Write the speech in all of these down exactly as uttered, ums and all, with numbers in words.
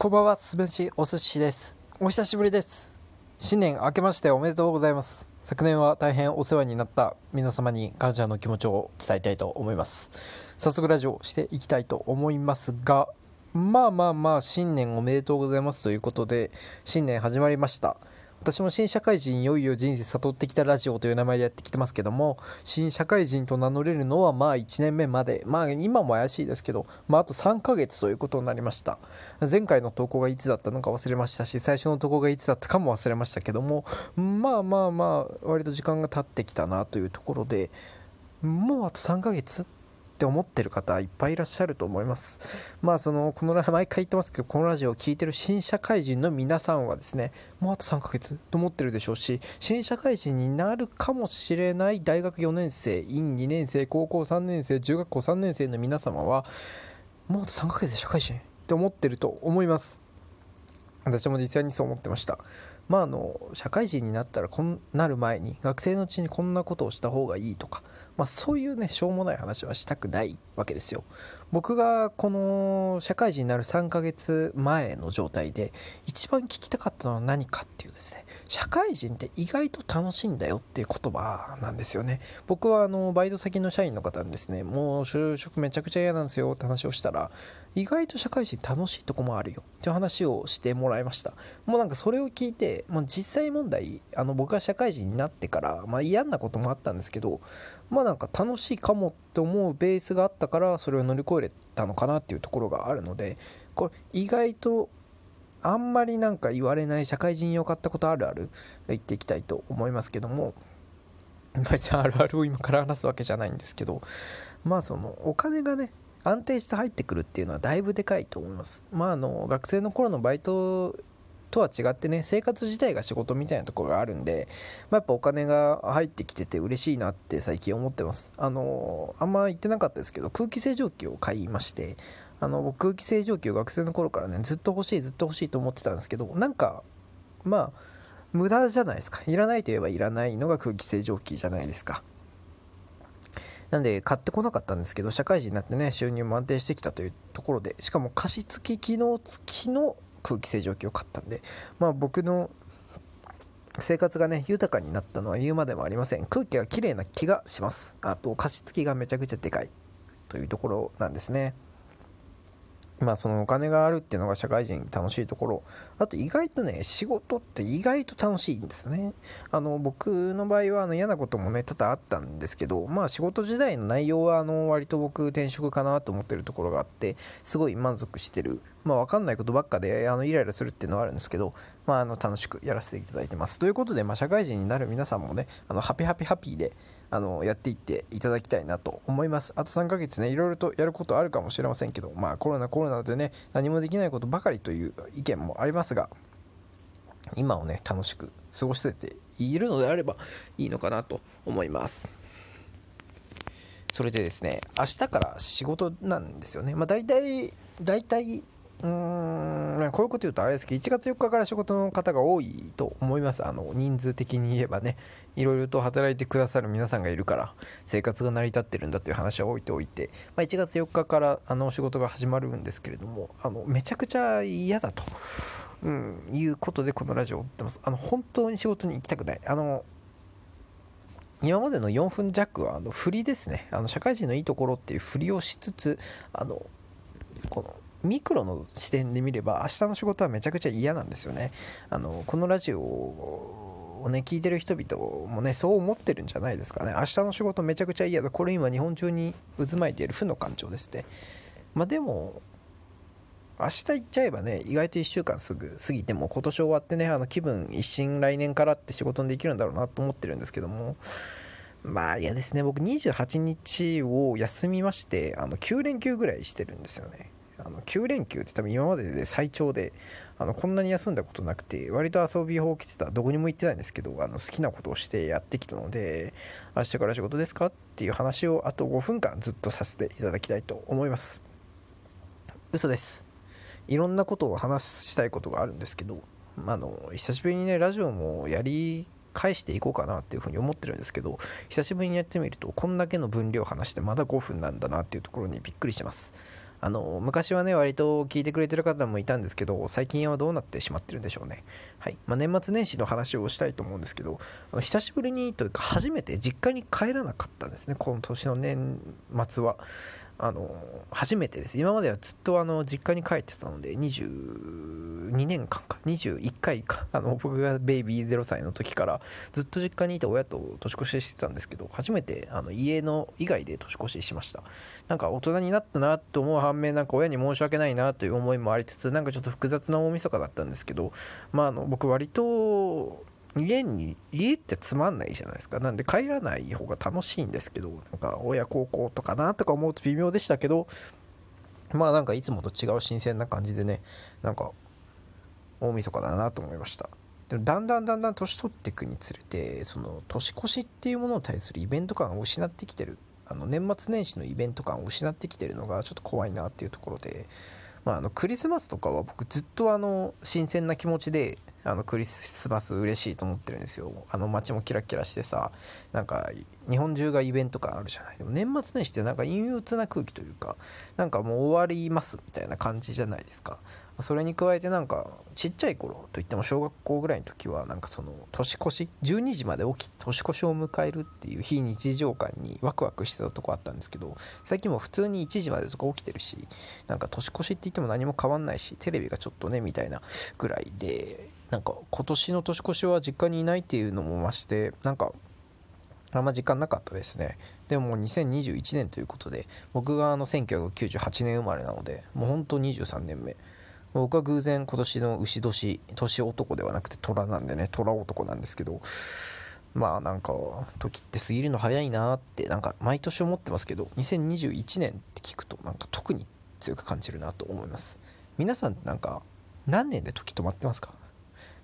こんばんは、すべしおすしです。お久しぶりです。新年明けましておめでとうございます。昨年は大変お世話になった皆様に感謝の気持ちを伝えたいと思います。早速ラジオしていきたいと思いますが、まあまあまあ新年おめでとうございますということで、新年始まりました。私も新社会人いよいよ人生悟ってきたラジオという名前でやってきてますけども、新社会人と名乗れるのはまあいちねんめまで、まあ今も怪しいですけど、まああとさんかげつということになりました。前回の投稿がいつだったのか忘れましたし、最初の投稿がいつだったかも忘れましたけども、まあまあまあ割と時間が経ってきたなというところで、もうあとさんかげつって思ってる方いっぱいいらっしゃると思います。まあそのこの毎回言ってますけど、このラジオを聞いてる新社会人の皆さんはですね、もうあとさんかげつと思ってるでしょうし、新社会人になるかもしれない大学よねんせい、院にねんせい、高校さんねんせい、中学校さんねんせいの皆様はもうあとさんかげつで社会人って思ってると思います。私も実際にそう思ってました。まああの社会人になったらこんなる前に、学生のうちにこんなことをした方がいいとか、まあそういうねしょうもない話はしたくないわけですよ。僕がこの社会人になるさんかげつまえの状態で一番聞きたかったのは何かっていうですね、社会人って意外と楽しいんだよっていう言葉なんですよね。僕はあのバイト先の社員の方にですね、もう就職めちゃくちゃ嫌なんですよって話をしたら、意外と社会人楽しいとこもあるよっていう話をしてもらいました。もうなんかそれを聞いて、まあ、実際問題、あの僕が社会人になってから、まあ、嫌なこともあったんですけど、まあなんか楽しいかもって思うベースがあったから、それを乗り越えれたのかなっていうところがあるので、これ意外とあんまりなんか言われない社会人よかったことあるある言っていきたいと思いますけども、別にあるあるを今から話すわけじゃないんですけど、まあそのお金がね安定して入ってくるっていうのはだいぶでかいと思います。まああの学生の頃のバイトとは違ってね、生活自体が仕事みたいなところがあるんで、まあ、やっぱお金が入ってきてて嬉しいなって最近思ってます。あのあんま言ってなかったですけど、空気清浄機を買いまして、あの空気清浄機を学生の頃からねずっと欲しいずっと欲しいと思ってたんですけど、なんかまあ無駄じゃないですか。いらないといえばいらないのが空気清浄機じゃないですか。なんで買ってこなかったんですけど、社会人になってね収入も安定してきたというところで、しかも加湿器機能付きの空気清浄機を買ったんで、まあ僕の生活がね豊かになったのは言うまでもありません。空気が綺麗な気がします。あと加湿器がめちゃくちゃでかいというところなんですね。まあそのお金があるっていうのが社会人楽しいところ。あと意外とね仕事って意外と楽しいんですよね。あの僕の場合はあの嫌なこともね多々あったんですけど、まあ仕事時代の内容はあの割と僕転職かなと思ってるところがあって、すごい満足してる。まあ分かんないことばっかであのイライラするっていうのはあるんですけど、まああの楽しくやらせていただいてます。ということで、まあ社会人になる皆さんもね、あのハピハピハピーであのやっていっていただきたいなと思います。あとさんかげつねいろいろとやることあるかもしれませんけど、まあコロナコロナでね何もできないことばかりという意見もありますが、今をね楽しく過ごしてているのであればいいのかなと思います。それでですね、明日から仕事なんですよね。まあ大体大体うーんこういうこと言うとあれですけど、いちがつよっかから仕事の方が多いと思います。あの人数的に言えばね、いろいろと働いてくださる皆さんがいるから生活が成り立ってるんだという話は置いておいて、まあ、いちがつよっかからあの仕事が始まるんですけれども、あのめちゃくちゃ嫌だと、うん、いうことでこのラジオを撮ってます。あの本当に仕事に行きたくない。あの今までのよんぷんじゃくはあの振りですね。あの社会人のいいところっていう振りをしつつ、あのこのミクロの視点で見れば明日の仕事はめちゃくちゃ嫌なんですよね。あのこのラジオをね聞いてる人々もねそう思ってるんじゃないですかね。明日の仕事めちゃくちゃ嫌だ、これ今日本中に渦巻いている負の感情ですね。まあでも明日行っちゃえばね、意外といっしゅうかんすぐ過ぎても今年終わってね、あの気分一新、来年からって仕事にできるんだろうなと思ってるんですけども、まあ嫌ですね。僕にじゅうはちにちを休みまして、あのきゅうれんきゅうぐらいしてるんですよね。あのきゅうれんきゅうって多分今までで最長で、あのこんなに休んだことなくて、割と遊び放棄してた、どこにも行ってないんですけど、あの好きなことをしてやってきたので、明日から仕事ですかっていう話をあとごふんかんずっとさせていただきたいと思います。嘘です。いろんなことを話したいことがあるんですけど、あの久しぶりにねラジオもやり返していこうかなっていうふうに思ってるんですけど、久しぶりにやってみるとこんだけの分量を話してまだごふんなんだなっていうところにびっくりします。あの昔はね割と聞いてくれてる方もいたんですけど、最近はどうなってしまってるんでしょうね。はい、まあ、年末年始の話をしたいと思うんですけど、久しぶりにというか初めて実家に帰らなかったんですね、今年の年末は。あの初めてです。今まではずっとあの実家に帰ってたのでにじゅうにねんかんかにじゅういっかいか、あの僕がベイビーゼロさいの時からずっと実家にいて親と年越ししてたんですけど、初めてあの家の以外で年越ししました。なんか大人になったなと思う反面、なんか親に申し訳ないなという思いもありつつ、なんかちょっと複雑な大晦日だったんですけど、まあ、あの僕割と家に家ってつまんないじゃないですか。なんで帰らない方が楽しいんですけど、なんか親孝行とかなとか思うと微妙でしたけど、まあなんかいつもと違う新鮮な感じでね、なんか大晦日だなと思いました。でもだんだんだんだん年取っていくにつれて、その年越しっていうものに対するイベント感を失ってきてる、あの年末年始のイベント感を失ってきてるのがちょっと怖いなっていうところで、まあ、あのクリスマスとかは僕ずっとあの新鮮な気持ちであのクリスマス嬉しいと思ってるんですよ。あの街もキラキラしてさ、なんか日本中がイベント感あるじゃない。でも年末年始ってなんか陰鬱な空気というか、なんかもう終わりますみたいな感じじゃないですか。それに加えてなんかちっちゃい頃といっても小学校ぐらいの時は、なんかその年越しじゅうにじまで起きて年越しを迎えるっていう非日常感にワクワクしてたとこあったんですけど、最近も普通にいちじまでとか起きてるし、なんか年越しって言っても何も変わんないし、テレビがちょっとねみたいなぐらいで、なんか今年の年越しは実家にいないっていうのも増して、なんかあんま時間なかったですね。でももうにせんにじゅういちねんということで、僕があのせんきゅうひゃくきゅうじゅうはちねん生まれなので、もうほんとにじゅうさんねんめ。僕は偶然今年の牛年、年男ではなくて虎なんでね、虎男なんですけど、まあなんか時って過ぎるの早いなって、なんか毎年思ってますけど、にせんにじゅういちねんって聞くとなんか特に強く感じるなと思います。皆さんなんか何年で時止まってますか？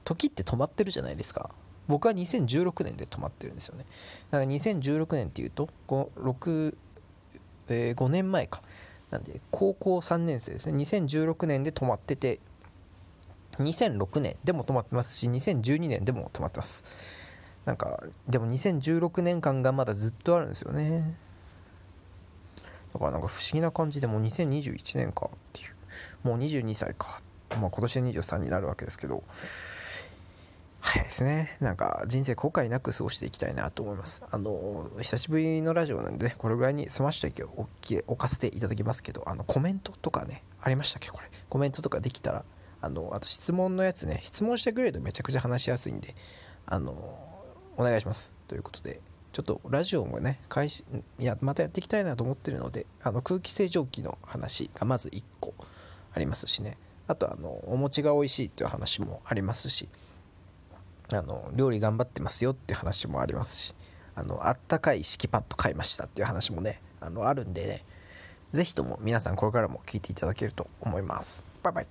時って止まってるじゃないですか。僕はにせんじゅうろくねんで止まってるんですよね。だからにせんじゅうろくねんっていうと ご, ろく、えー、ごねんまえかなんで高校さんねんせいですね。にせんじゅうろくねんで止まってて、にせんろくねんでも止まってますし、にせんじゅうにねんでも止まってます。なんかでもにせんじゅうろくねんかんがまだずっとあるんですよね。だからなんか不思議な感じで、もうにせんにじゅういちねんかっていう、もうにじゅうにさいか、まあ、今年にじゅうさんになるわけですけど、早いですね。なんか人生後悔なく過ごしていきたいなと思います。あの久しぶりのラジオなんでね、これぐらいに済ましておき置かせていただきますけど、あのコメントとかねありましたっけ、これコメントとかできたら、あのあと質問のやつね、質問してくれるとめちゃくちゃ話しやすいんで、あのお願いしますということで、ちょっとラジオもね開始、いやまたやっていきたいなと思ってるので、あの空気清浄機の話がまずいっこありますしね、あとあのお餅が美味しいという話もありますし、あの料理頑張ってますよっていう話もありますし、あのあったかい敷きパッド買いましたっていう話もね あのあるんでね、ぜひとも皆さんこれからも聞いていただけると思います。バイバイ。